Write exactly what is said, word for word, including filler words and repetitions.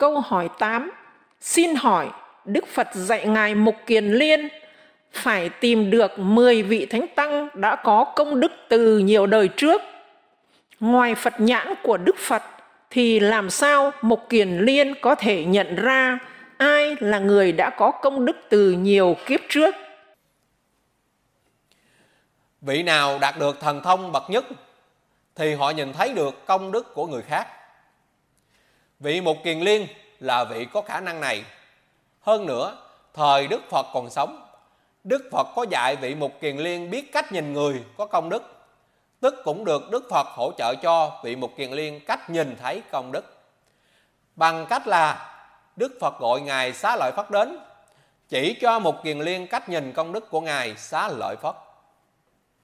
Câu hỏi tám. Xin hỏi, Đức Phật dạy Ngài Mục Kiền Liên phải tìm được mười vị Thánh Tăng đã có công đức từ nhiều đời trước. Ngoài Phật nhãn của Đức Phật thì làm sao Mục Kiền Liên có thể nhận ra ai là người đã có công đức từ nhiều kiếp trước? Vị nào đạt được thần thông bậc nhất thì họ nhìn thấy được công đức của người khác. Vị Mục Kiền Liên là vị có khả năng này. Hơn nữa, thời Đức Phật còn sống, Đức Phật có dạy vị Mục Kiền Liên biết cách nhìn người có công đức, tức cũng được Đức Phật hỗ trợ cho vị Mục Kiền Liên cách nhìn thấy công đức. Bằng cách là Đức Phật gọi Ngài Xá Lợi Phất đến, chỉ cho Mục Kiền Liên cách nhìn công đức của Ngài Xá Lợi Phất.